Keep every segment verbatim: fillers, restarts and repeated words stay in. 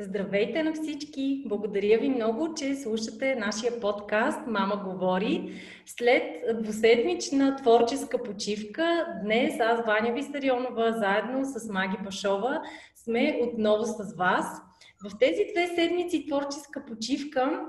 Здравейте на всички! Благодаря ви много, че слушате нашия подкаст Мама говори. След двуседмична творческа почивка, днес аз, Ваня Висарионова, заедно с Маги Пашова, сме отново с вас. В тези две седмици творческа почивка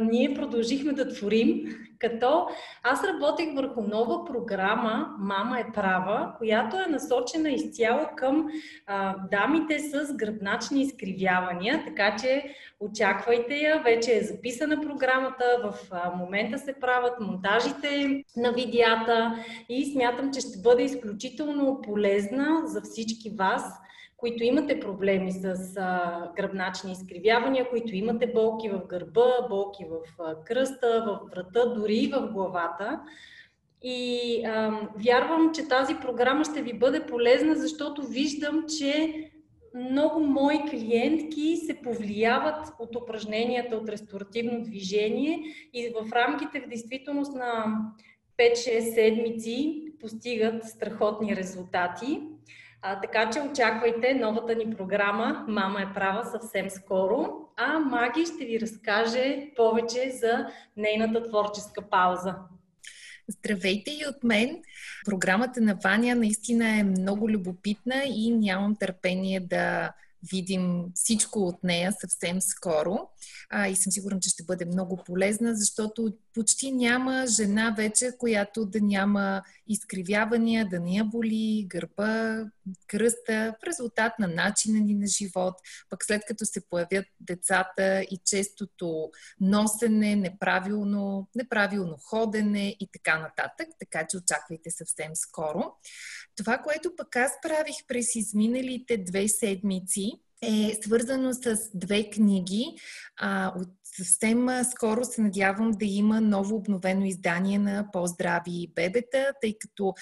ние продължихме да творим, като аз работех върху нова програма «Мама е права», която е насочена изцяло към а, дамите с гръбначни изкривявания, така че очаквайте я, вече е записана програмата, в а, момента се правят монтажите на видеята и смятам, че ще бъде изключително полезна за всички вас, които имате проблеми с а, гръбначни изкривявания, които имате болки в гърба, болки в а, кръста, в врата, дори и в главата. И а, вярвам, че тази програма ще ви бъде полезна, защото виждам, че много мои клиентки се повлияват от упражненията от ресторативно движение и в рамките в действителност на пет-шест седмици постигат страхотни резултати. А, така че очаквайте новата ни програма «Мама е права» съвсем скоро, а Маги ще ви разкаже повече за нейната творческа пауза. Здравейте и от мен! Програмата на Ваня наистина е много любопитна и нямам търпение да видим всичко от нея съвсем скоро. А, и съм сигурна, че ще бъде много полезна, защото почти няма жена вече, която да няма изкривявания, да не я боли гърба, кръста, в резултат на начина ни на живот. Пък след като се появят децата и честото носене, неправилно, неправилно ходене и така нататък, така че очаквайте съвсем скоро. Това, което пък аз правих през изминалите две седмици, е свързано с две книги. А, от съвсем скоро се надявам да има ново обновено издание на По-здрави бебета, тъй като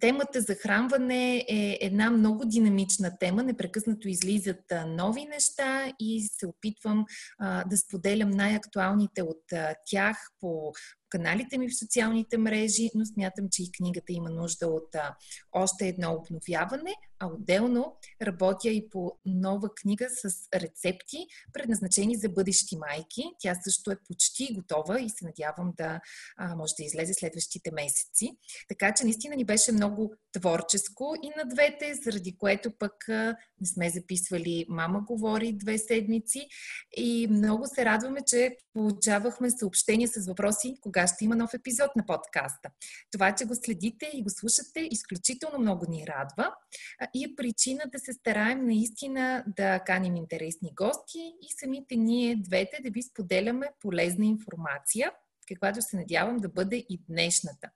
темата за хранване е една много динамична тема. Непрекъснато излизат нови неща и се опитвам а, да споделям най-актуалните от а, тях по каналите ми в социалните мрежи, но смятам, че и книгата има нужда от а, още едно обновяване, а отделно работя и по нова книга с рецепти, предназначени за бъдещи майки. Тя също е почти готова и се надявам да а, може да излезе следващите месеци. Така че наистина ни беше много творческо и на двете, заради което пък а, не сме записвали Мама говори две седмици и много се радваме, че получавахме съобщения с въпроси кога ще има нов епизод на подкаста. Това, че го следите и го слушате, изключително много ни радва и е причина да се стараем наистина да каним интересни гости и самите ние двете да ви споделяме полезна информация, каквато се надявам да бъде и днешната.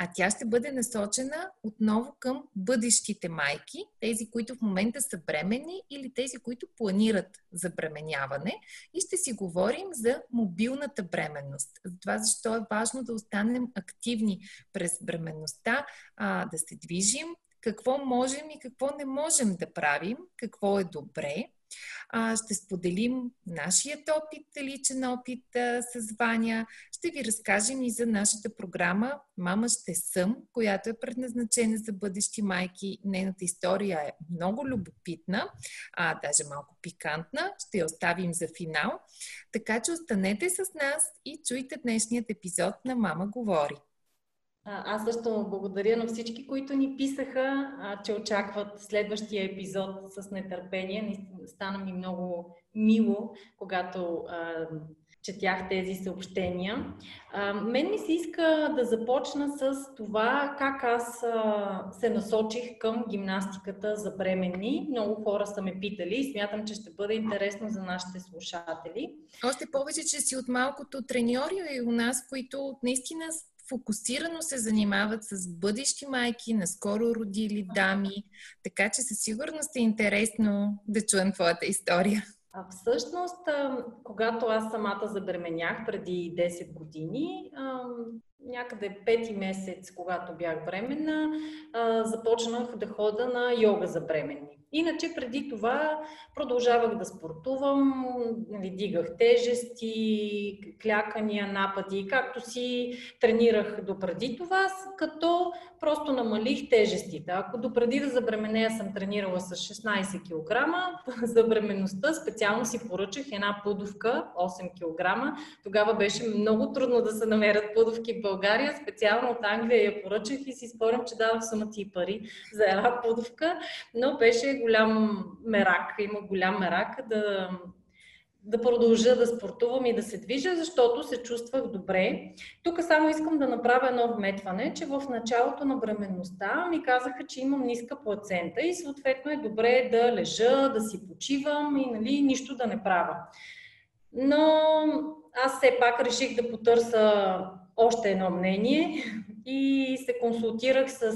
А тя ще бъде насочена отново към бъдещите майки, тези, които в момента са бременни или тези, които планират забременяване, и ще си говорим за мобилната бременност. За това защо е важно да останем активни през бременността, а, да се движим, какво можем и какво не можем да правим, какво е добре. Ще споделим нашият опит, личен опит с Ваня. Ще ви разкажем и за нашата програма «Мама ще съм», която е предназначена за бъдещи майки. Нейната история е много любопитна, а даже малко пикантна. Ще я оставим за финал. Така че останете с нас и чуйте днешният епизод на «Мама говори». Аз също благодаря на всички, които ни писаха, че очакват следващия епизод с нетърпение. Стана ми много мило, когато а, четях тези съобщения. А, мен ми се иска да започна с това как аз а, се насочих към гимнастиката за бременни. Много хора са ме питали и смятам, че ще бъде интересно за нашите слушатели. Още повече, че си от малкото треньори у нас, които наистина фокусирано се занимават с бъдещи майки, наскоро родили дами, така че със сигурност е интересно да чуем твоята история. А всъщност, когато аз самата забременях преди десет години, някъде пети месец, когато бях бременна, започнах да хода на йога за бременни. Иначе преди това продължавах да спортувам, дигах тежести, клякания, напади, както си тренирах допреди това, като просто намалих тежестите. Ако допреди да забременея съм тренирала с шестнайсет килограма, за бременността специално си поръчах една пудовка, осем килограма. Тогава беше много трудно да се намерят пудовки в България, специално от Англия я поръчах и си спомням, че давах сума ти пари за една пудовка, но беше голям мерак, има голям мерак да, да продължа да спортувам и да се движа, защото се чувствах добре. Тук само искам да направя едно вметване, че в началото на бременността ми казаха, че имам ниска плацента и съответно е добре да лежа, да си почивам и нали, нищо да не правя. Но аз все пак реших да потърся още едно мнение и се консултирах с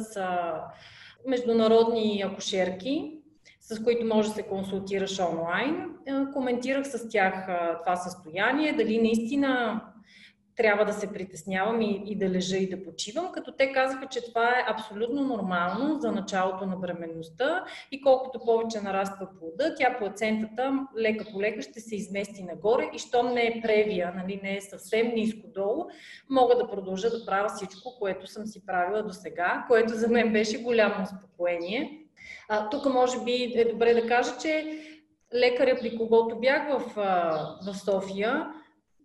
международни акушерки, с които може да се консултираш онлайн. Коментирах с тях това състояние, дали наистина трябва да се притеснявам и, и да лежа и да почивам, като те казаха, че това е абсолютно нормално за началото на бременността и колкото повече нараства плода, тя плацентата лека по лека ще се измести нагоре и щом не е превия, нали, не е съвсем ниско долу, мога да продължа да правя всичко, което съм си правила до сега, което за мен беше голямо успокоение. А, тук може би е добре да кажа, че лекаря, при когото бях в, в София,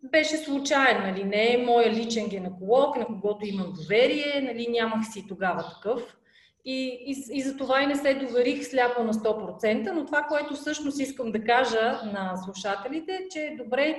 беше случайен, нали, не е моя личен гинеколог, на когото имам доверие, нали, нямах си тогава такъв. И, и, и за това и не се доверих сляпо на сто процента, но това, което всъщност искам да кажа на слушателите, е, че е добре,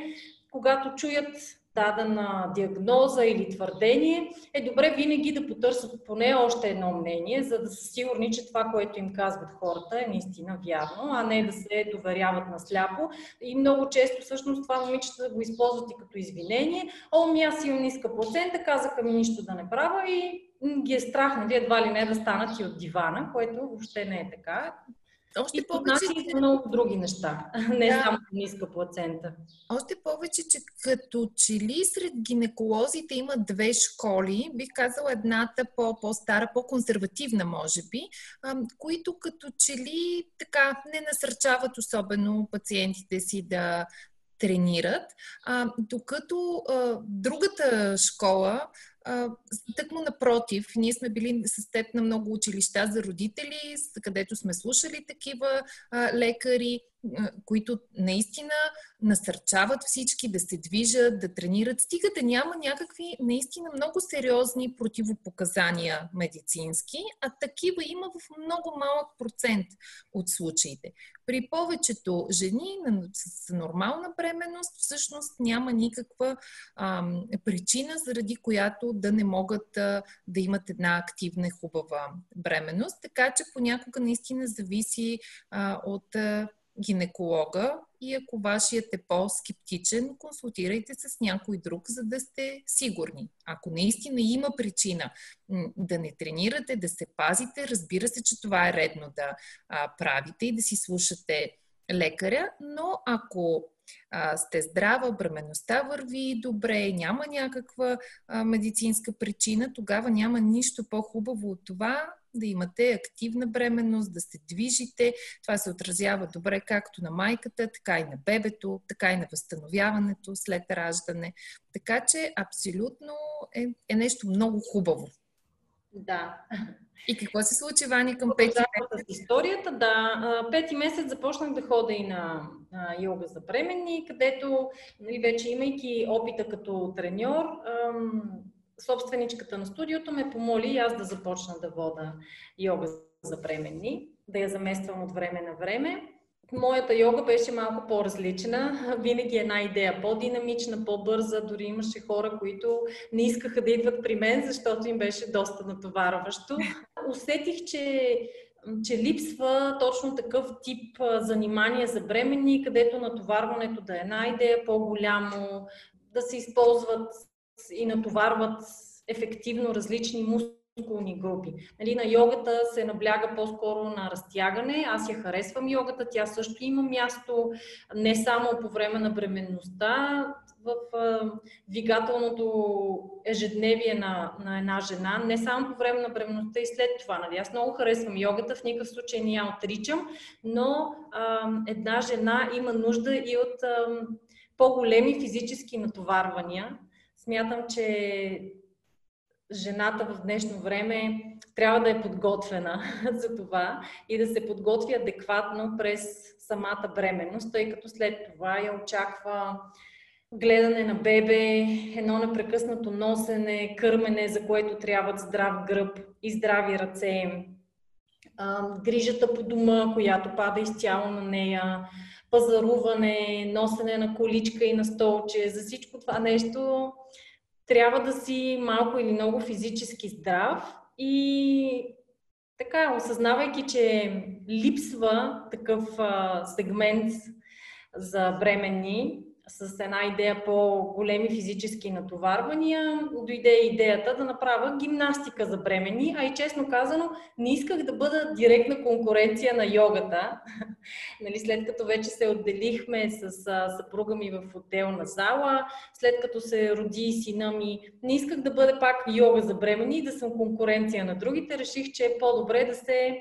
когато чуят дадена диагноза или твърдение, е добре винаги да потърсят поне още едно мнение, за да са сигурни, че това, което им казват хората, е наистина вярно, а не да се доверяват насляпо. И много често всъщност това момичета го използват и като извинение. О, ми аз имам ниска плацента, казаха ми нищо да не правя и ги е страх, нали, едва ли не да станат и от дивана, което въобще не е така. Още и повече и много други неща, не да. Само ниска плацента. Още повече, че като че ли сред гинеколозите има две школи, бих казала едната по-стара, по-консервативна може би, които като че ли така не насърчават особено пациентите си да тренират, а, докато а, другата школа, тъкмо напротив, ние сме били с теб на много училища за родители, където сме слушали такива а, лекари, а, които наистина насърчават всички да се движат, да тренират, стига да няма някакви наистина много сериозни противопоказания медицински, а такива има в много малък процент от случаите. При повечето жени с нормална бременност всъщност няма никаква а, причина, заради която да не могат а, да имат една активна и хубава бременност. Така че понякога наистина зависи а, от а, гинеколога и ако вашият е по-скептичен, консултирайте се с някой друг, за да сте сигурни. Ако наистина има причина да не тренирате, да се пазите, разбира се, че това е редно да а, правите и да си слушате лекаря, но ако а, сте здрава, бременността върви добре, няма някаква а, медицинска причина, тогава няма нищо по-хубаво от това да имате активна бременност, да се движите. Това се отразява добре както на майката, така и на бебето, така и на възстановяването след раждане. Така че абсолютно е, е нещо много хубаво. Да. И какво се случи, Вани, към пети месец? Историята, да. Пети месец започнах да хода и на йога за бременни, където нали, вече имайки опита като треньор, собственичката на студиото ме помоли и аз да започна да вода йога за бременни, да я замествам от време на време. Моята йога беше малко по-различна, винаги една идея по-динамична, по-бърза, дори имаше хора, които не искаха да идват при мен, защото им беше доста натоварващо. Усетих, че, че липсва точно такъв тип занимание за бременни, където натоварването да е една идея по-голямо, да се използват и натоварват ефективно различни мускулни групи. Нали, на йогата се набляга по-скоро на разтягане. Аз я харесвам йогата, тя също има място не само по време на бременността. в двигателното ежедневие на, на една жена, не само по време на бременността и след това. Нали? Аз много харесвам йогата, в никакъв случай не я отричам, но а, една жена има нужда и от а, по-големи физически натоварвания. Смятам, че жената в днешно време трябва да е подготвена за това и да се подготви адекватно през самата бременност, тъй като след това я очаква гледане на бебе, едно непрекъснато носене, кърмене, за което трябват здрав гръб и здрави ръце, грижата по дома, която пада изцяло на нея, пазаруване, носене на количка и на столче. За всичко това нещо трябва да си малко или много физически здрав и така, осъзнавайки, че липсва такъв а, сегмент за бременни с една идея по-големи физически натоварвания, дойде идеята да направя гимнастика за бременни, а и честно казано не исках да бъда директна конкуренция на йогата. Нали, след като вече се отделихме с съпруга ми в отделна зала, след като се роди сина ми, не исках да бъде пак йога за бременни и да съм конкуренция на другите. Реших, че е по-добре да се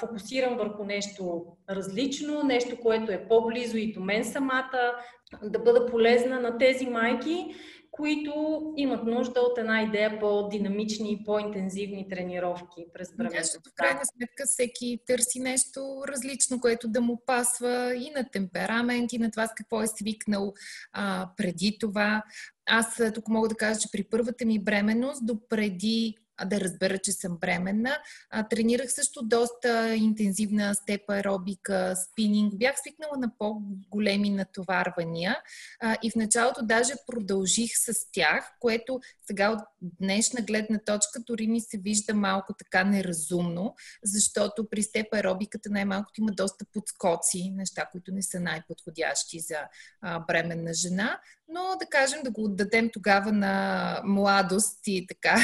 фокусирам върху нещо различно, нещо, което е по-близо и до мен самата, да бъда полезна на тези майки, които имат нужда от една идея по-динамични и по-интензивни тренировки през бременността. Да, в крайна сметка всеки търси нещо различно, което да му пасва и на темперамент, и на това с какво е свикнал а, преди това. Аз тук мога да кажа, че при първата ми бременност, допреди да разбера, че съм бременна. А, тренирах също доста интензивна степ аеробика, спининг. Бях свикнала на по-големи натоварвания а, и в началото даже продължих с тях, което сега от днешна гледна точка дори ми се вижда малко така неразумно, защото при степ аеробиката най-малкото има доста подскоци, неща, които не са най-подходящи за а, бременна жена, но да кажем да го отдадем тогава на младост и така.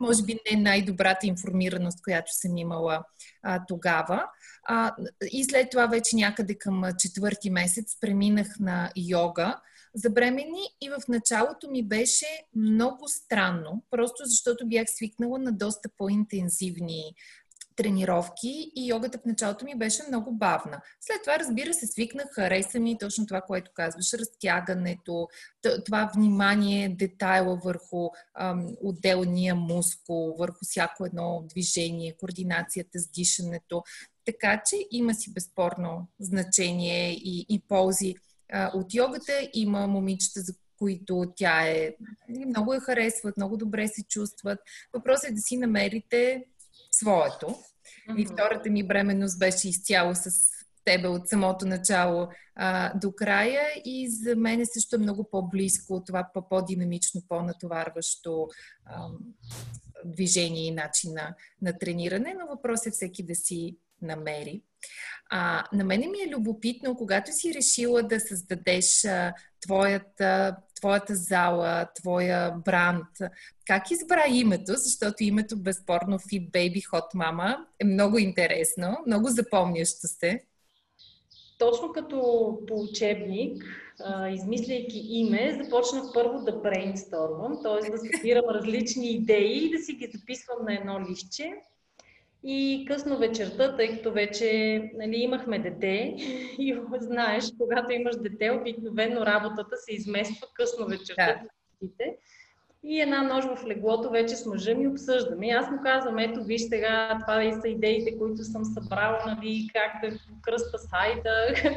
Може би не най-добрата информираност, която съм имала а, тогава. А, и след това вече някъде към четвърти месец преминах на йога за бременни и в началото ми беше много странно, просто защото бях свикнала на доста по-интензивни тренировки и йогата в началото ми беше много бавна. След това, разбира се, свикнах, хареса ми точно това, което казваш, разтягането, това внимание, детайла върху ам, отделния мускул, върху всяко едно движение, координацията с дишането. Така че има си безспорно значение и, и ползи а, от йогата. Има момичета, за които тя е... Много я харесват, много добре се чувстват. Въпросът е да си намерите своето. И втората ми бременност беше изцяло с тебе от самото начало а, до края и за мен също е много по-близко от това по-динамично, по-натоварващо а, движение и начин на, на трениране, но въпрос е всеки да си намери. А, на мене ми е любопитно, когато си решила да създадеш а, твоята, твоята зала, твоя бранд, как избра името, защото името безспорно Fit Baby Hot Mama е много интересно, много запомнящо се. Точно като по учебник, а, измисляйки име, започнах първо да брейнстормвам, т.е. да събирам различни идеи и да си ги записвам на едно листче. И късно вечерта, тъй като вече нали, имахме дете и знаеш, когато имаш дете, обикновено работата се измества късно вечерта. Да. И една нощ в леглото вече с мъжа ми обсъждаме. И аз му казвам, ето виж сега, това и са идеите, които съм събрала, нали, как да кръста сайта,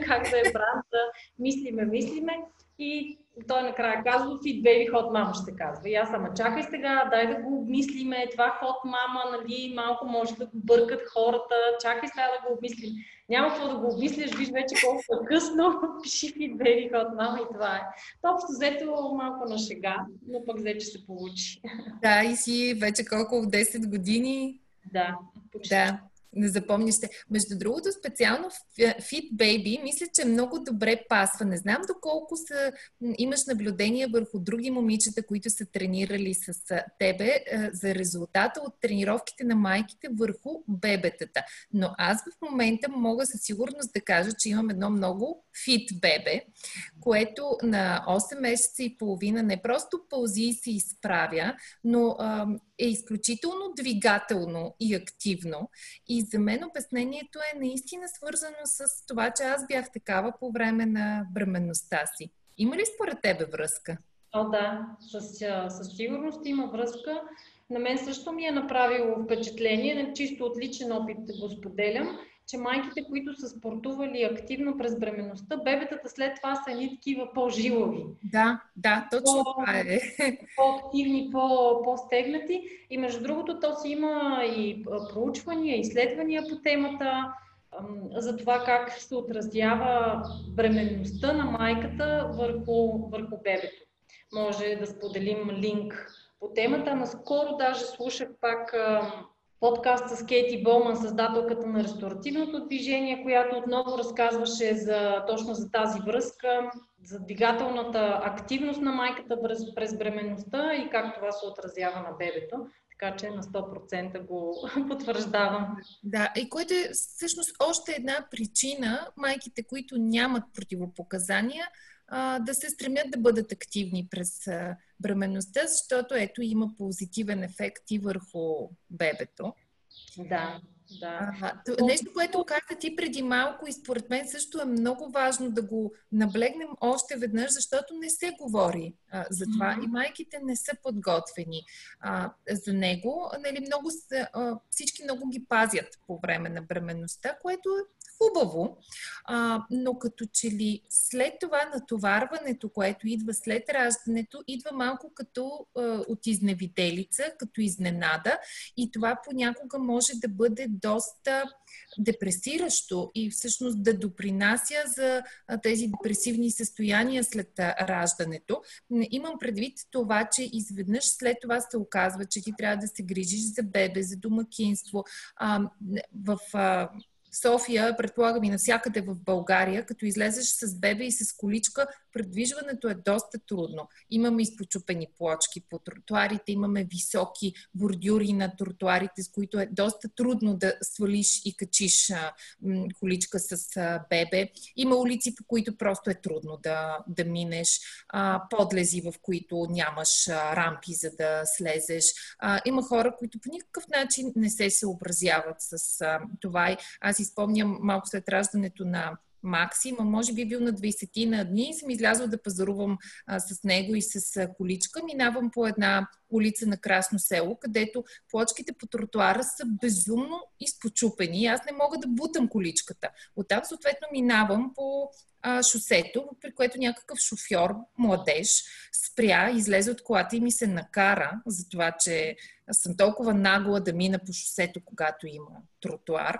как да е бранда, мислиме, мислиме. И той накрая казва, Fit Baby Hot Mama ще казва. И аз ама чакай сега, дай да го обмислиме, това Hot Mama, нали, малко може да го бъркат хората, чакай сега да го обмислим. Няма какво да го обмислиш, виж вече колко е късно, пиши Fit Baby Hot Mama и това е. Общо взето малко на шега, но пък взе, че се получи. Да, и си вече колко от десет години. Да, почти. Да. не запомняш те. Между другото, специално Fit Baby, мисля, че много добре пасва. Не знам доколко са, имаш наблюдения върху други момичета, които са тренирали с тебе за резултата от тренировките на майките върху бебетата. Но аз в момента мога със сигурност да кажа, че имам едно много фит бебе, което на осем месеца и половина не просто пълзи и се изправя, но а, е изключително двигателно и активно. И за мен обяснението е наистина свързано с това, че аз бях такава по време на бременността си. Има ли според тебе връзка? О, да. Със, със сигурност има връзка. На мен също ми е направило впечатление, чисто от личен опит го споделям, че майките, които са спортували активно през бременността, бебетата след това са едни такива по-жилави. Да, да, точно по- това е. По-активни, по- по-стегнати. И между другото, то си има и проучвания, изследвания по темата за това как се отразява бременността на майката върху, върху бебето. Може да споделим линк по темата. Наскоро даже слушах пак а, подкаст с Кейти Боумън, създателката на ресторативното движение, която отново разказваше за, точно за тази връзка, за двигателната активност на майката през, през бременността и как това се отразява на бебето. Така че на сто процента го потвърждавам. Да, и което е всъщност още една причина майките, които нямат противопоказания, да се стремят да бъдат активни през бременността, защото ето има позитивен ефект и върху бебето. Да, да. А, нещо, което каза ти преди малко и според мен също е много важно да го наблегнем още веднъж, защото не се говори а, за това mm-hmm. и майките не са подготвени а, за него. Нали, много са, а, всички много ги пазят по време на бременността, което е хубаво, а, но като че ли след това натоварването, което идва след раждането, идва малко като а, от изневиделица, като изненада и това понякога може да бъде доста депресиращо и всъщност да допринася за тези депресивни състояния след раждането. Имам предвид това, че изведнъж след това се оказва, че ти трябва да се грижиш за бебе, за домакинство. А, в а, София, предполагам и навсякъде в България, като излезеш с бебе и с количка, предвижването е доста трудно. Имаме изпочупени плочки по тротуарите, имаме високи бордюри на тротуарите, с които е доста трудно да свалиш и качиш а, м, количка с а, бебе. Има улици, по които просто е трудно да, да минеш, а, подлези, в които нямаш а, рампи, за да слезеш. А, има хора, които по никакъв начин не се съобразяват с а, това. Аз изпомням малко след раждането на Максима, може би бил на двайсет на дни и съм излязла да пазарувам а, с него и с а, количка. Минавам по една улица на Красно село, където плочките по тротуара са безумно изпочупени. Аз не мога да бутам количката. Оттам съответно минавам по а, шосето, при което някакъв шофьор, младеж, спря, излезе от колата и ми се накара за това, че съм толкова нагла да мина по шосето, когато има тротуар.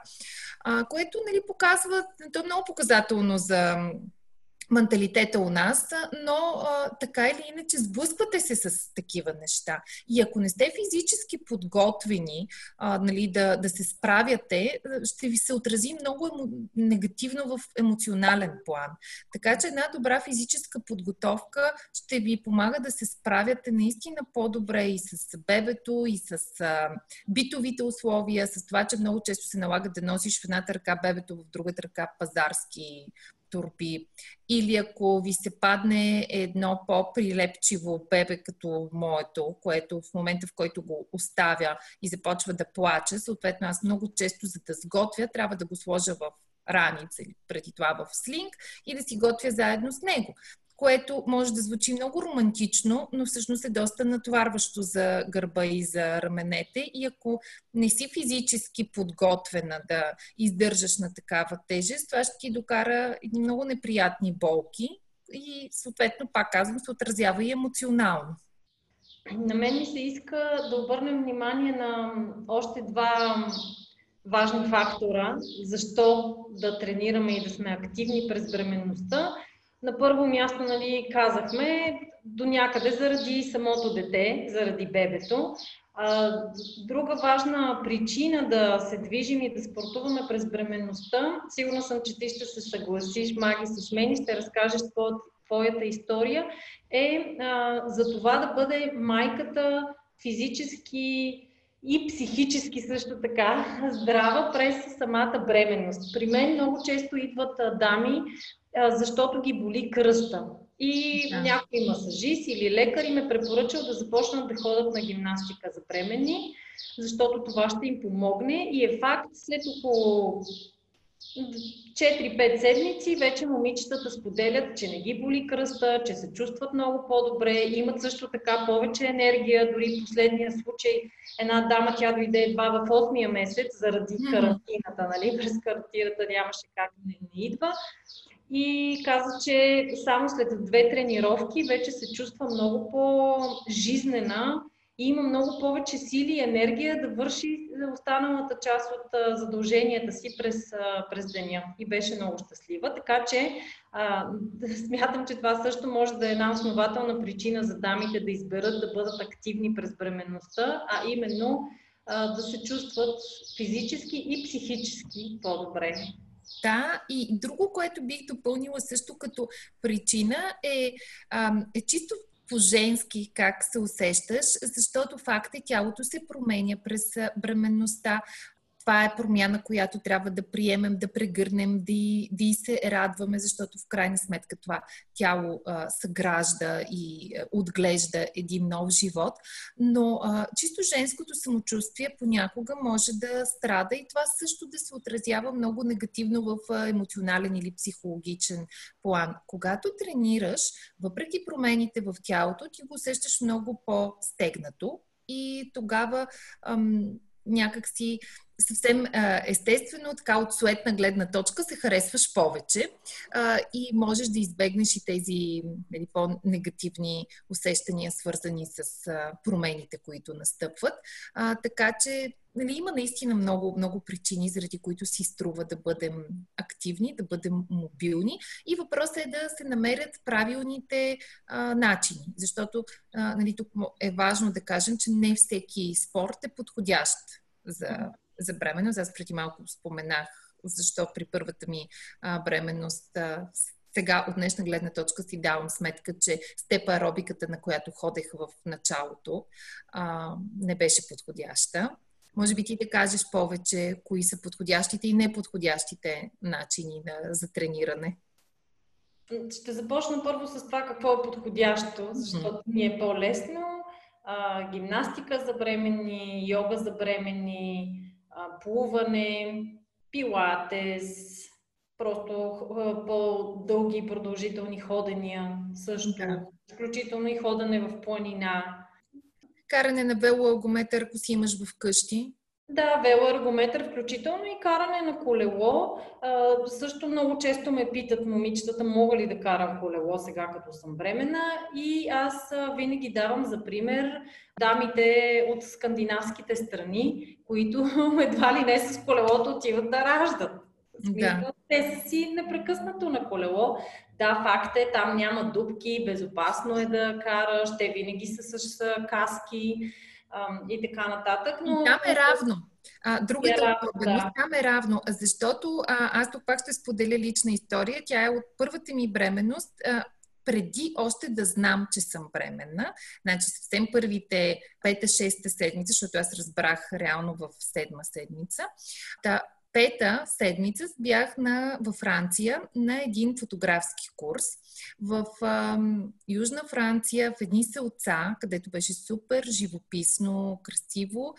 А, което нали, показва, то е много показателно за менталитета у нас, но а, така или иначе сблъсквате се с такива неща. И ако не сте физически подготвени а, нали, да, да се справяте, ще ви се отрази много емо... негативно в емоционален план. Така че една добра физическа подготовка ще ви помага да се справяте наистина по-добре и с бебето, и с а, битовите условия, с това, че много често се налага да носиш в едната ръка бебето, в другата ръка пазарски турби. Или ако ви се падне едно по-прилепчиво бебе като моето, което в момента, в който го оставя и започва да плаче, съответно аз много често, за да сготвя, трябва да го сложа в раница или преди това в слинг и да си готвя заедно с него, което може да звучи много романтично, но всъщност е доста натоварващо за гърба и за раменете и ако не си физически подготвена да издържаш на такава тежест, това ще ти докара много неприятни болки и съответно, пак казвам, се отразява и емоционално. На мен ми се иска да обърнем внимание на още два важни фактора, защо да тренираме и да сме активни през бременността. На първо място, нали, казахме, до някъде заради самото дете, заради бебето. Друга важна причина да се движим и да спортуваме през бременността, сигурна съм, че ти ще се съгласиш, Маги, с мен и ще разкажеш твоята, твоята история, е а, за това да бъде майката физически и психически също така здрава през самата бременност. При мен много често идват а, дами, а, защото ги боли кръста. И да. Някой масажист или лекар им е препоръчал да започнат да ходят на гимнастика за бременни, защото това ще им помогне и е факт, след около четири-пет седмици вече момичетата споделят, че не ги боли кръста, че се чувстват много по-добре, имат също така повече енергия, дори в последния случай една дама, тя дойде едва в осмия месец заради mm-hmm. карантината, нали? През карантината нямаше как не, не идва. И каза, че само след две тренировки вече се чувства много по-жизнена и има много повече сили и енергия да върши останалата част от задълженията си през, през деня. И беше много щастлива. Така че а, смятам, че това също може да е една основателна причина за дамите да изберат да бъдат активни през бременността, а именно а, да се чувстват физически и психически по-добре. Да, и друго, което бих допълнила също като причина е, е чисто по-женски как се усещаш, защото факт е, тялото се променя през бременността. Това е промяна, която трябва да приемем, да прегърнем, да и, да и се радваме, защото в крайна сметка това тяло а, съгражда и а, отглежда един нов живот. Но а, чисто женското самочувствие понякога може да страда и това също да се отразява много негативно в а, емоционален или психологичен план. Когато тренираш, въпреки промените в тялото, ти го усещаш много по-стегнато и тогава ам, някакси съвсем естествено, така от суетна гледна точка се харесваш повече а, и можеш да избегнеш и тези нали, по-негативни усещания, свързани с а, промените, които настъпват. А, така че нали, има наистина много, много причини, заради които си струва да бъдем активни, да бъдем мобилни и въпросът е да се намерят правилните а, начини, защото а, нали, тук е важно да кажем, че не всеки спорт е подходящ за за бременност. Аз преди малко споменах защо при първата ми а, бременност а, сега от днешна гледна точка си давам сметка, че степ аеробиката, на която ходех в началото, а, не беше подходяща. Може би ти да кажеш повече кои са подходящите и неподходящите начини на, за трениране. Ще започна първо с това какво е подходящо, защото ми е по-лесно. А, гимнастика за бременни, йога за бременни, плуване, пилатес, просто по-дълги и продължителни ходения също, да. Включително и ходене в планина. Каране на велоергометър, ако си имаш вкъщи. Да, велоергометър, включително и каране на колело. А, също много често ме питат момичетата, мога ли да карам колело сега, като съм бременна. И аз винаги давам за пример дамите от скандинавските страни, които едва ли не с колелото отиват да раждат. Да. Те са си непрекъснато на колело. Да, факт е, там няма дупки, безопасно е да караш, те винаги са с каски и така нататък. Но... И там е равно. А, другата е особеност, да. Там е равно, защото а, аз тук пак ще споделя лична история. Тя е от първата ми бременност, а, преди още да знам, че съм бременна. Значи съвсем първите пета-шеста седмица, защото аз разбрах реално в седма седмица. Та, пета седмица бях на, във Франция на един фотографски курс. В а, Южна Франция, в едни селца, където беше супер живописно, красиво,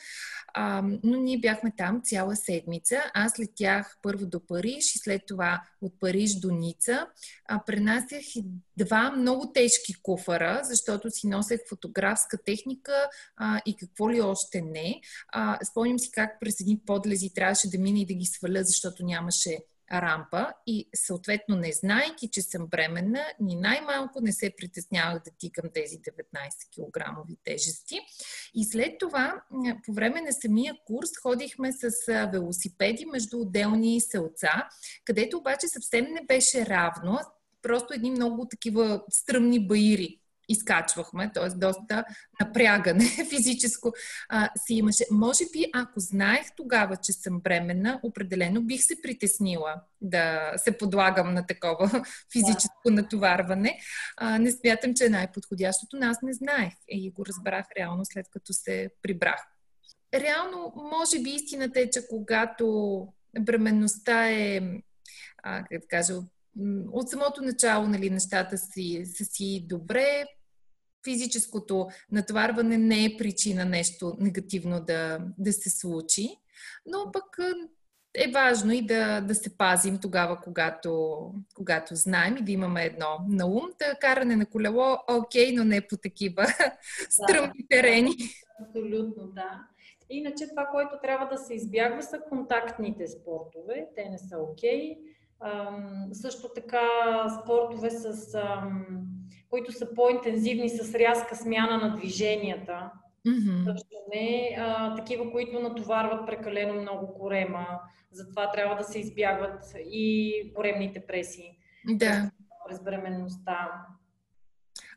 а, но ние бяхме там цяла седмица. Аз летях първо до Париж и след това от Париж до Ница. А, пренасях и два много тежки куфара, защото си носех фотографска техника а, и какво ли още не. А, спомням си как през едни подлези трябваше да мина и да ги сваля, защото нямаше рампа и съответно не знаейки, че съм бременна, ни най-малко не се притеснявах да тикам тези деветнайсет килограмови тежести. И след това, по време на самия курс, ходихме с велосипеди между отделни селца, където обаче съвсем не беше равно. просто едни много такива стръмни баири изкачвахме, т.е. доста напрягане физическо а, си имаше. Може би, ако знаех тогава, че съм бременна, определено бих се притеснила да се подлагам на такова физическо натоварване. А, не смятам, че е най-подходящото, но аз не знаех и го разбрах реално след като се прибрах. Реално, може би истината е, че когато бременността е, а, как да кажа, от самото начало, нали, нещата си, са си добре, физическото натоварване не е причина нещо негативно да, да се случи, но пък е важно и да, да се пазим тогава, когато, когато знаем и да имаме едно на ум. Да, каране на колело, окей, но не по такива стръмни терени. Абсолютно, да. Иначе това, което трябва да се избягва, са контактните спортове. Те не са окей. Ам, също така спортове, с, ам, които са по-интензивни с рязка смяна на движенията. Mm-hmm. Също не а, такива, които натоварват прекалено много корема. Затова трябва да се избягват и коремните пресии. Да. През бременността.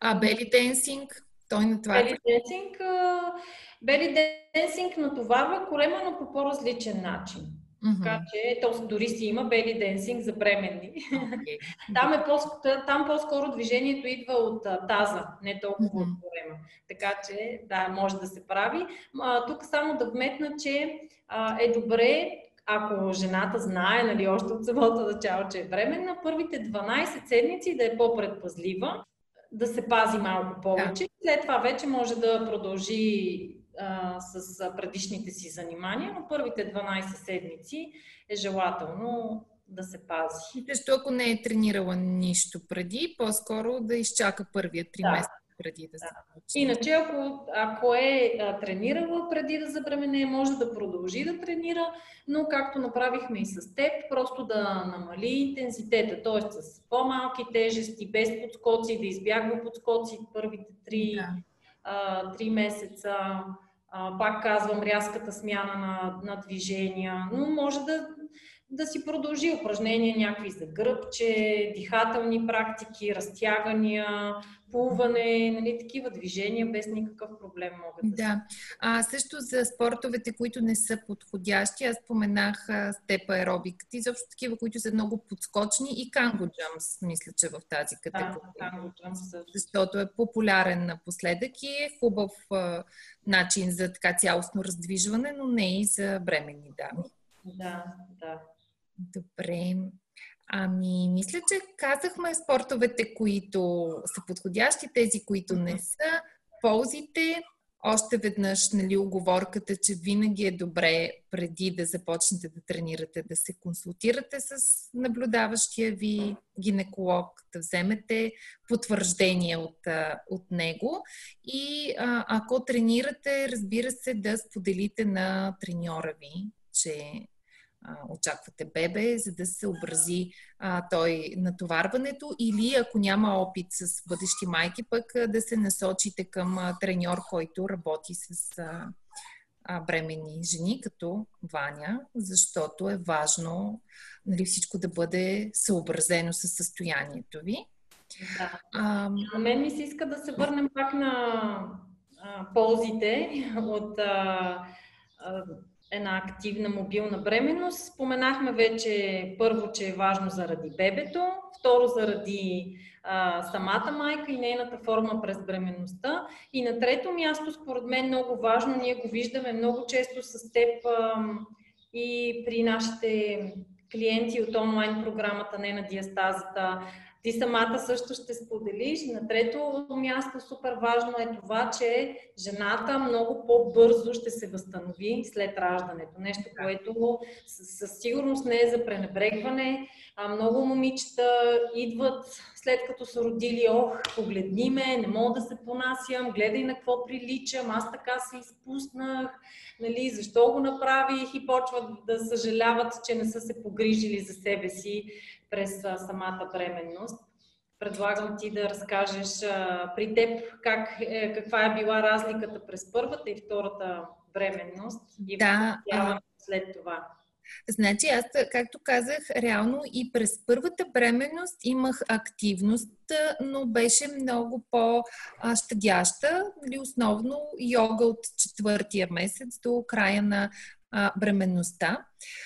А бели денсинг? Той натоварва. Бели денсинг, а, бели денсинг натоварва корема, но по по-различен начин. Mm-hmm. Така че то дори си има бели денсинг за бременни. Okay. Там, е по, там по-скоро движението идва от таза, не толкова mm-hmm. от корема. Така че да, може да се прави. А, тук само да вметна, че а, е добре, ако жената знае, нали, още от самото начало, че е бременна, първите дванайсет седмици да е по-предпазлива, да се пази малко повече. Yeah. След това вече може да продължи с предишните си занимания, но първите дванайсет седмици е желателно да се пази. Защо ако не е тренирала нищо преди, по-скоро да изчака първия три да. месеца преди да се получи. Иначе, ако, ако е а, тренирала преди да забремене, може да продължи да тренира, но както направихме и с теб, просто да намали интензитета, т.е. с по-малки тежести, без подскоци, да избягва подскоци първите три да. а, три месеца. А, пак казвам, рязката смяна на, на движения, но може да, да си продължи упражнения някакви за гръбче, дихателни практики, разтягания, плуване, нали, такива движения без никакъв проблем могат да се. Да. А, също за спортовете, които не са подходящи, аз споменах степ аеробиката, изобщо такива, които са много подскочни и канго джъмпс, мисля, че в тази категория. Да, канго джъмпс. Защото е популярен напоследък и е хубав а, начин за така цялостно раздвижване, но не и за бременни дами. Да, да. Добре. Ами, мисля, че казахме спортовете, които са подходящи, тези, които не са, ползите. Още веднъж, нали, уговорката, че винаги е добре преди да започнете да тренирате, да се консултирате с наблюдаващия ви гинеколог, да вземете потвърждение от, от него и а, ако тренирате, разбира се, да споделите на треньора ви, че очаквате бебе, за да се образи а, той натоварването или ако няма опит с бъдещи майки, пък да се насочите към а, треньор, който работи с а, а, бремени жени, като Ваня, защото е важно, нали, всичко да бъде съобразено със състоянието ви. Да. А, на мен ми се иска да се върнем пак на а, ползите от а, а, една активна мобилна бременност. Споменахме вече първо, че е важно заради бебето, второ заради а, самата майка и нейната форма през бременността и на трето място, според мен много важно, ние го виждаме много често с теб а, и при нашите клиенти от онлайн програмата "НЕ на диастазата", ти самата също ще споделиш. На трето място супер важно е това, че жената много по-бързо ще се възстанови след раждането. Нещо, което със сигурност не е за пренебрегване. А, много момичета идват след като са родили: ох, погледни ме, не мога да се понасям, гледай на какво приличам, аз така се изпуснах, нали, защо го направих, и почват да съжаляват, че не са се погрижили за себе си през а, самата бременност. Предлагам ти да разкажеш а, при теб как, е, каква е била разликата през първата и втората бременност и да, а... след това. Значи аз, както казах, реално и през първата бременност имах активност, но беше много по-щадяща, основно йога от четвъртия месец до края на бременността,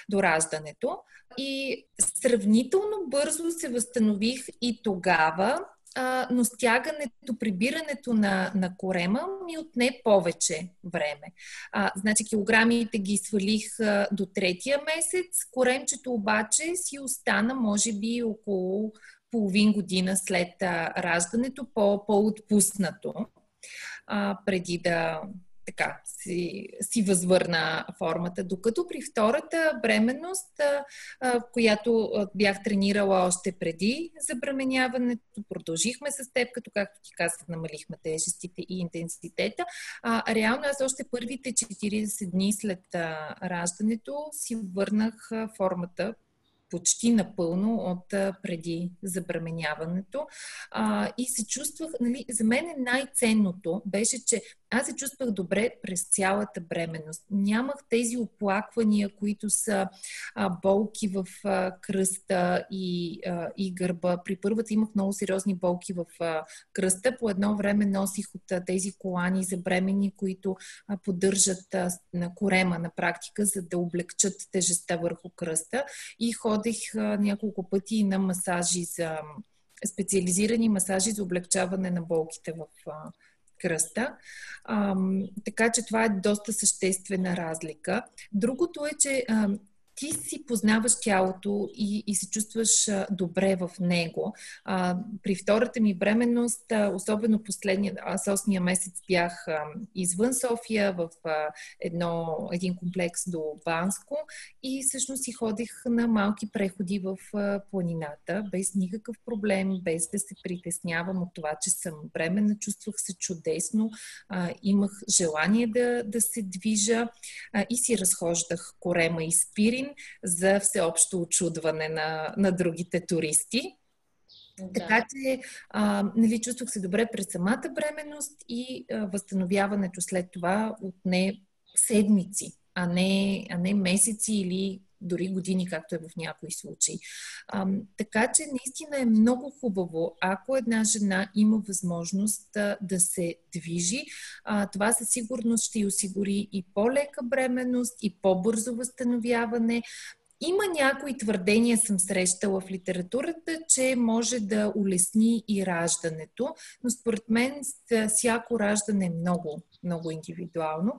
до раждането. И сравнително бързо се възстанових и тогава, но стягането, прибирането на, на корема ми отне повече време. А, значи килограмите ги свалих а, до третия месец, коремчето обаче си остана може би около половин година след а, раждането, по, по-отпуснато, а, преди да така, си, си възвърна формата. Докато при втората бременност, в която бях тренирала още преди забременяването, продължихме с теб, като както ти казах, намалихме тежестите и интензитета. А, реално аз още първите четирийсет дни след а, раждането си върнах а, формата почти напълно от а, преди забременяването. А, и се чувствах, нали, за мен най-ценното беше, че аз се чувствах добре през цялата бременност. Нямах тези оплаквания, които са а, болки в а, кръста и, а, и гърба. При първата имах много сериозни болки в а, кръста. По едно време носих от а, тези колани за бремени, които а, поддържат а, на корема на практика, за да облегчат тежестта върху кръста. И ходех а, няколко пъти на масажи за специализирани масажи за облегчаване на болките в а, кръста. А, така че това е доста съществена разлика. Другото е, че а, ти си познаваш тялото и, и се чувстваш а, добре в него. А, при втората ми бременност, а, особено последния, аз осмия месец бях а, извън София в а, едно, един комплекс до Банско и всъщност си ходих на малки преходи в а, планината, без никакъв проблем, без да се притеснявам от това, че съм бременна. Чувствах се чудесно, а, имах желание да, да се движа а, и си разхождах корема и спирин за всеобщо очудване на, на другите туристи. Да. Така че а, нали, чувствах се добре през самата бременност и а, възстановяването след това отне седмици, а не, а не месеци или дори години, както е в някои случаи. А, така че наистина е много хубаво, ако една жена има възможност а, да се движи. А, това със сигурност ще й осигури и по-лека бременност, и по-бързо възстановяване. Има някои твърдения, съм срещала в литературата, че може да улесни и раждането, но според мен всяко раждане е много, много индивидуално.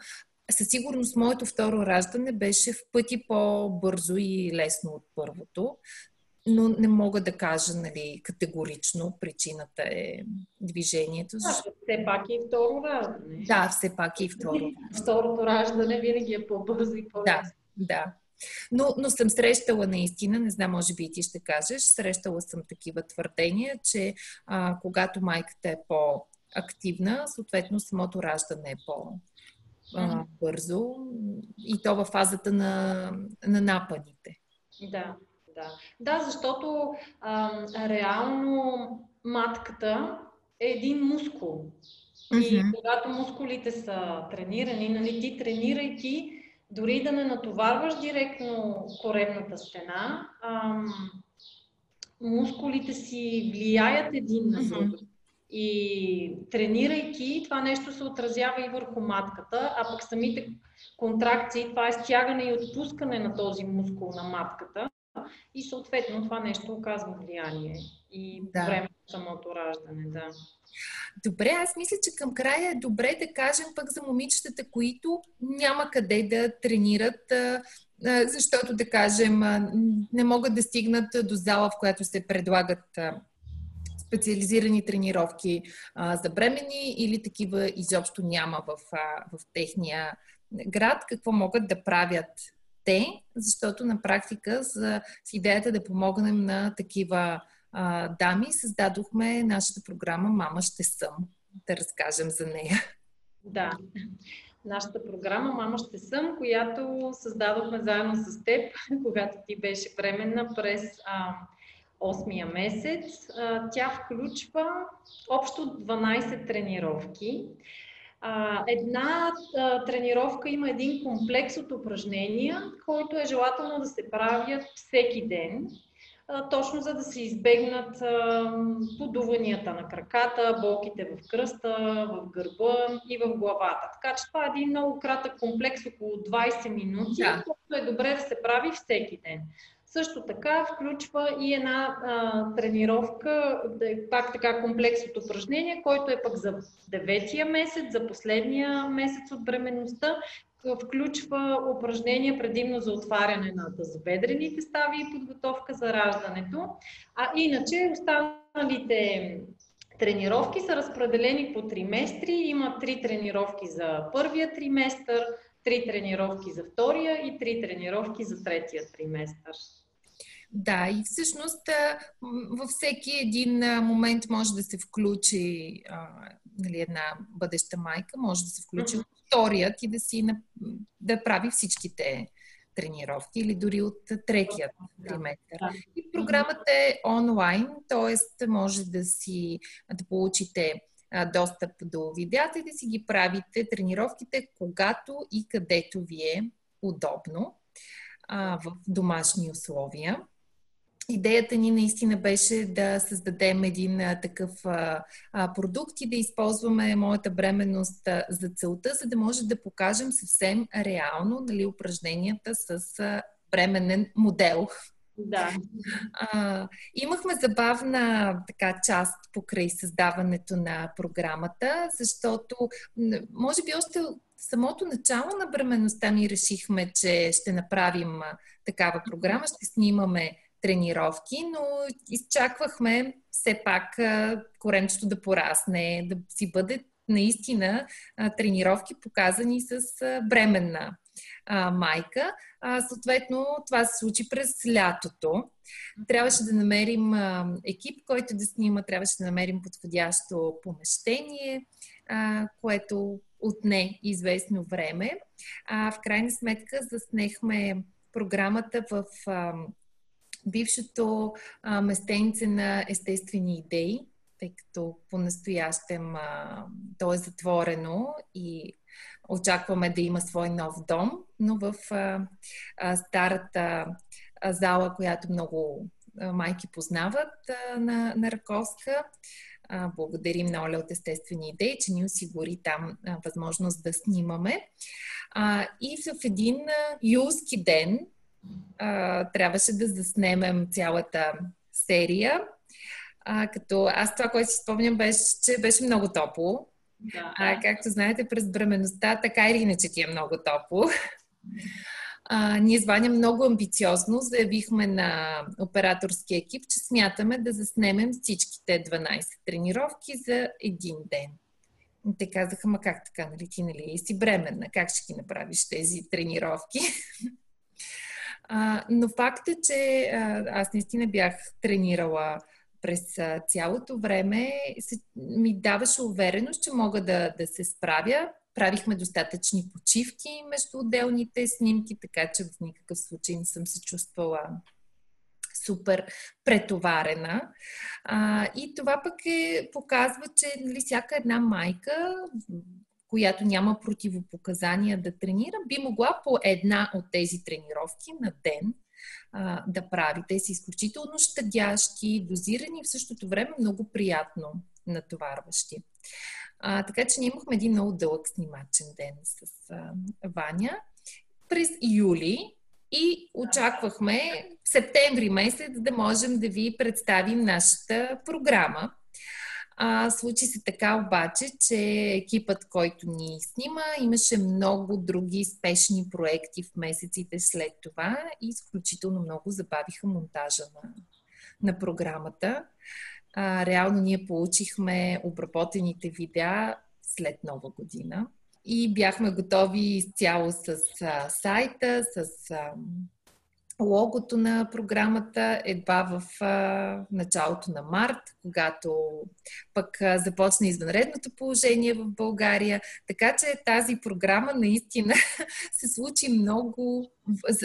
Със сигурност моето второ раждане беше в пъти по-бързо и лесно от първото, но не мога да кажа, нали, категорично причината е движението. Да, все пак и второ раждане. Да, все пак и второ. Второто раждане винаги е по-бързо и по-лесно. Да, да. Но, но съм срещала наистина, не знам, може би и ти ще кажеш, срещала съм такива твърдения, че а, когато майката е по-активна, съответно самото раждане е по-активно. Uh, бързо и то във фазата на, на нападите. Да, да. Да, защото а, реално матката е един мускул. Uh-huh. И когато мускулите са тренирани, нали, ти тренирайки, дори да не натоварваш директно коремната стена, ам, мускулите си влияят един на друг. Uh-huh. И тренирайки, това нещо се отразява и върху матката, а пък самите контракции, това е стягане и отпускане на този мускул на матката и съответно това нещо оказва влияние и да. Време на самото раждане. Да. Добре, аз мисля, че към края е добре да кажем пък за момичетата, които няма къде да тренират, защото да кажем не могат да стигнат до зала, в която се предлагат специализирани тренировки а, за бремени или такива изобщо няма в, а, в техния град, какво могат да правят те, защото на практика за, с идеята да помогнем на такива а, дами създадохме нашата програма Мама ще съм. Да разкажем за нея. Да, нашата програма Мама ще съм, която създадохме заедно с теб, когато ти беше бременна през а, осмия месец. Тя включва общо дванайсет тренировки. А, една а, тренировка има един комплекс от упражнения, който е желателно да се правят всеки ден, а, точно за да се избегнат а, подуванията на краката, болките в кръста, в гърба и в главата. Така че това е един много кратък комплекс, около двайсет минути, да. Който е добре да се прави всеки ден. Също така включва и една а, тренировка, пак така комплекс от упражнения, който е пък за деветия месец, за последния месец от бременността. Включва упражнения предимно за отваряне на тазобедрените стави и подготовка за раждането. А иначе останалите тренировки са разпределени по триместри. Има три тренировки за първия триместър, три тренировки за втория и три тренировки за третия триместър. Да, и всъщност във всеки един момент може да се включи а, нали, една бъдеща майка, може да се включи mm-hmm. вторият и да, си, да прави всичките тренировки или дори от третия триместър. Да, да. И програмата е онлайн, т.е. може да, си, да получите достъп до видеята и да си ги правите тренировките, когато и където ви е удобно а, в домашни условия. Идеята ни наистина беше да създадем един а, такъв а, продукт и да използваме моята бременност а, за целта, за да може да покажем съвсем реално, нали, упражненията с а, бременен модел. Да. А, имахме забавна така част покрай създаването на програмата, защото може би още от самото начало на бременността ми решихме, че ще направим такава програма, ще снимаме тренировки, но изчаквахме все пак коремчето да порасне, да си бъде наистина тренировки показани с бременна майка. Съответно, това се случи през лятото. Трябваше да намерим екип, който да снима, трябваше да намерим подходящо помещение, което отне известно време. В крайна сметка заснехме програмата в бившото местенце на Естествени идеи, тъй като по-настоящем то е затворено и очакваме да има свой нов дом, но в а, а, старата а, зала, която много а, майки познават а, на, на Раковска. А, благодарим на Оля от Естествени идеи, че ни осигури там а, възможност да снимаме. А, и в един а, юлски ден а, трябваше да заснемем цялата серия. А, като аз това, което си спомням, беше, че беше много топло. Да. А, както знаете, през бременността, така или иначе ти е много топло. А, ние с Ваня много амбициозно заявихме на операторския екип, че смятаме да заснемем всичките дванайсет тренировки за един ден. И те казаха, ма как така, нали ти нали си бременна, как ще ги направиш тези тренировки? А, но факт е, че а, аз наистина бях тренирала през цялото време, ми даваше увереност, че мога да, да се справя. Правихме достатъчни почивки между отделните снимки, така че в никакъв случай не съм се чувствала супер претоварена. А, и това пък е, показва, че нали, всяка една майка, която няма противопоказания да тренира, би могла по една от тези тренировки на ден да прави. Те са изключително щадящи, дозирани и в същото време много приятно натоварващи. А, така че ние имахме един много дълъг снимачен ден с а, Ваня през юли и очаквахме в септември месец да можем да ви представим нашата програма. А, случи се така обаче, че екипът, който ни снима, имаше много други спешни проекти в месеците след това и изключително много забавиха монтажа на, на програмата. А, реално ние получихме обработените видеа след Нова година и бяхме готови изцяло с а, сайта, с а, логото на програмата едва в а, началото на март, когато пък а, започна извънредното положение в България. Така че тази програма наистина се случи много...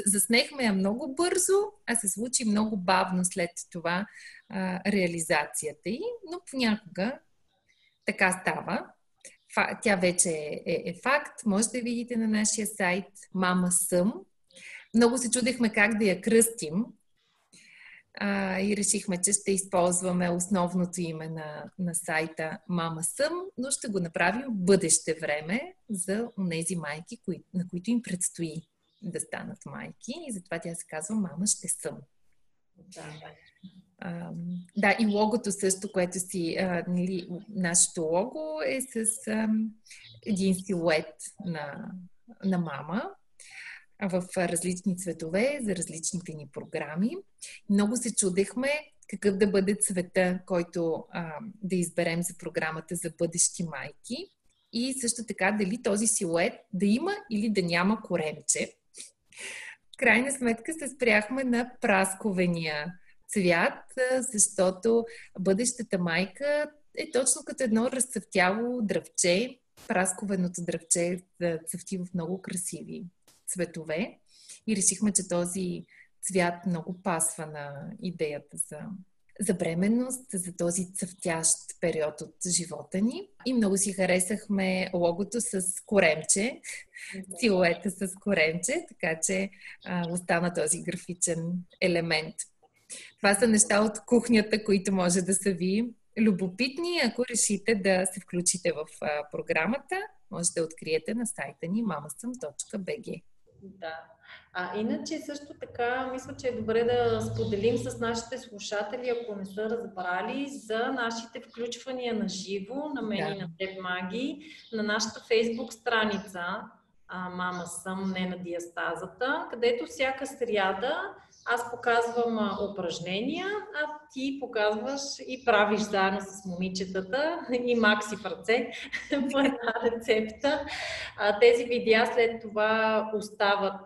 Заснехме я много бързо, а се случи много бавно след това а, реализацията ѝ, но понякога така става. Тя вече е, е, е факт. Може да я видите на нашия сайт Мама съм. Много се чудихме как да я кръстим а, и решихме, че ще използваме основното име на, на сайта Мама съм, но ще го направим в бъдеще време за тези майки, кои, на които им предстои да станат майки, и затова тя се казва Мама ще съм. Да, а, да, и логото също, което си, а, нали, нашето лого е с а, един силует на, на мама в различни цветове за различните ни програми. Много се чудехме какъв да бъде цвета, който а, да изберем за програмата за бъдещи майки, и също така дали този силует да има или да няма коремче. В крайна сметка се спряхме на прасковения цвят, защото бъдещата майка е точно като едно разцъфтяло дръвче. Прасковеното дръвче цъфти в много красиви цветове и решихме, че този цвят много пасва на идеята за, за бременност, за този цъфтящ период от живота ни. И много си харесахме логото с коремче, силуета с коремче, така че а, остана този графичен елемент. Това са неща от кухнята, които може да са ви любопитни. Ако решите да се включите в а, програмата, може да откриете на сайта ни мама сам точка би джи. Да. А иначе също така, мисля, че е добре да споделим с нашите слушатели, ако не са разбрали, за нашите включвания на живо, на мен да. И на теб, Маги, на нашата Фейсбук страница Мама съм, не на диастазата, където всяка сряда аз показвам упражнения, а ти показваш и правиш заедно с момичетата и Макси в ръце по една рецепта. Тези видеа след това остават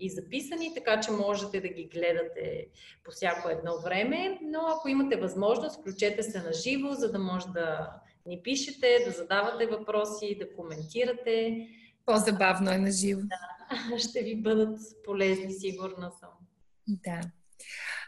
и записани, така че можете да ги гледате по всяко едно време, но ако имате възможност, включете се на живо, за да може да ни пишете, да задавате въпроси, да коментирате. По-забавно е на живо. Да, ще ви бъдат полезни, сигурна съм. Да.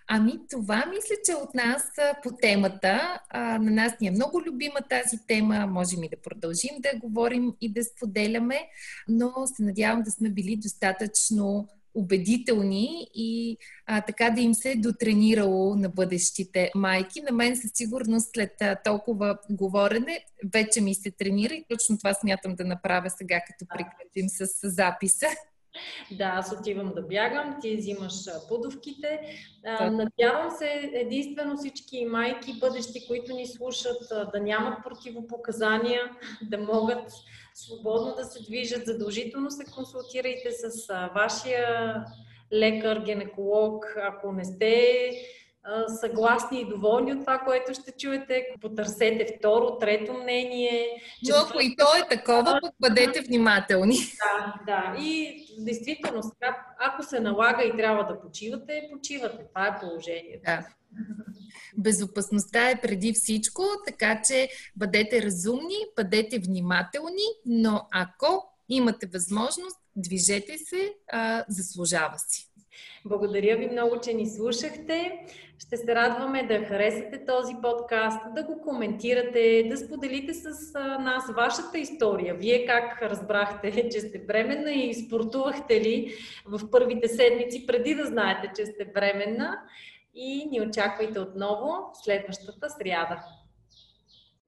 Ами това мисля, че от нас по темата. А, на нас ни е много любима тази тема. Можем и да продължим да говорим и да споделяме, но се надявам да сме били достатъчно убедителни и а, така да им се е дотренирало на бъдещите майки. На мен със сигурност след а, толкова говорене вече ми се тренира и точно това смятам да направя сега, като приключим с, с записа. Да, аз отивам да бягам, ти взимаш подувките. А, надявам се единствено всички майки бъдещи, които ни слушат, да нямат противопоказания, да могат свободно да се движат. Задължително се консултирайте с а, вашия лекар, гинеколог, ако не сте а, съгласни и доволни от това, което ще чуете. Потърсете второ, трето мнение. Но ако и то е такова, пък бъдете внимателни. Да, да. И действително, ако се налага и трябва да почивате, почивате. Това е положението. Да. Безопасността е преди всичко, така че бъдете разумни, бъдете внимателни, но ако имате възможност, движете се, а, заслужава си. Благодаря ви много, че ни слушахте. Ще се радваме да харесате този подкаст, да го коментирате, да споделите с нас вашата история. Вие как разбрахте, че сте бременна и спортувахте ли в първите седмици преди да знаете, че сте бременна? И ни очаквайте отново следващата сряда.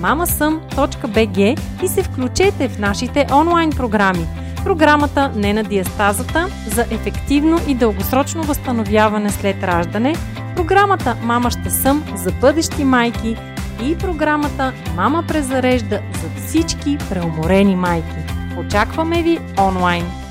мама сам точка би джи и се включете в нашите онлайн програми. Програмата "Не на диастазата" за ефективно и дългосрочно възстановяване след раждане, програмата "Мама ще съм" за бъдещи майки и програмата "Мама презарежда" за всички преуморени майки. Очакваме ви онлайн!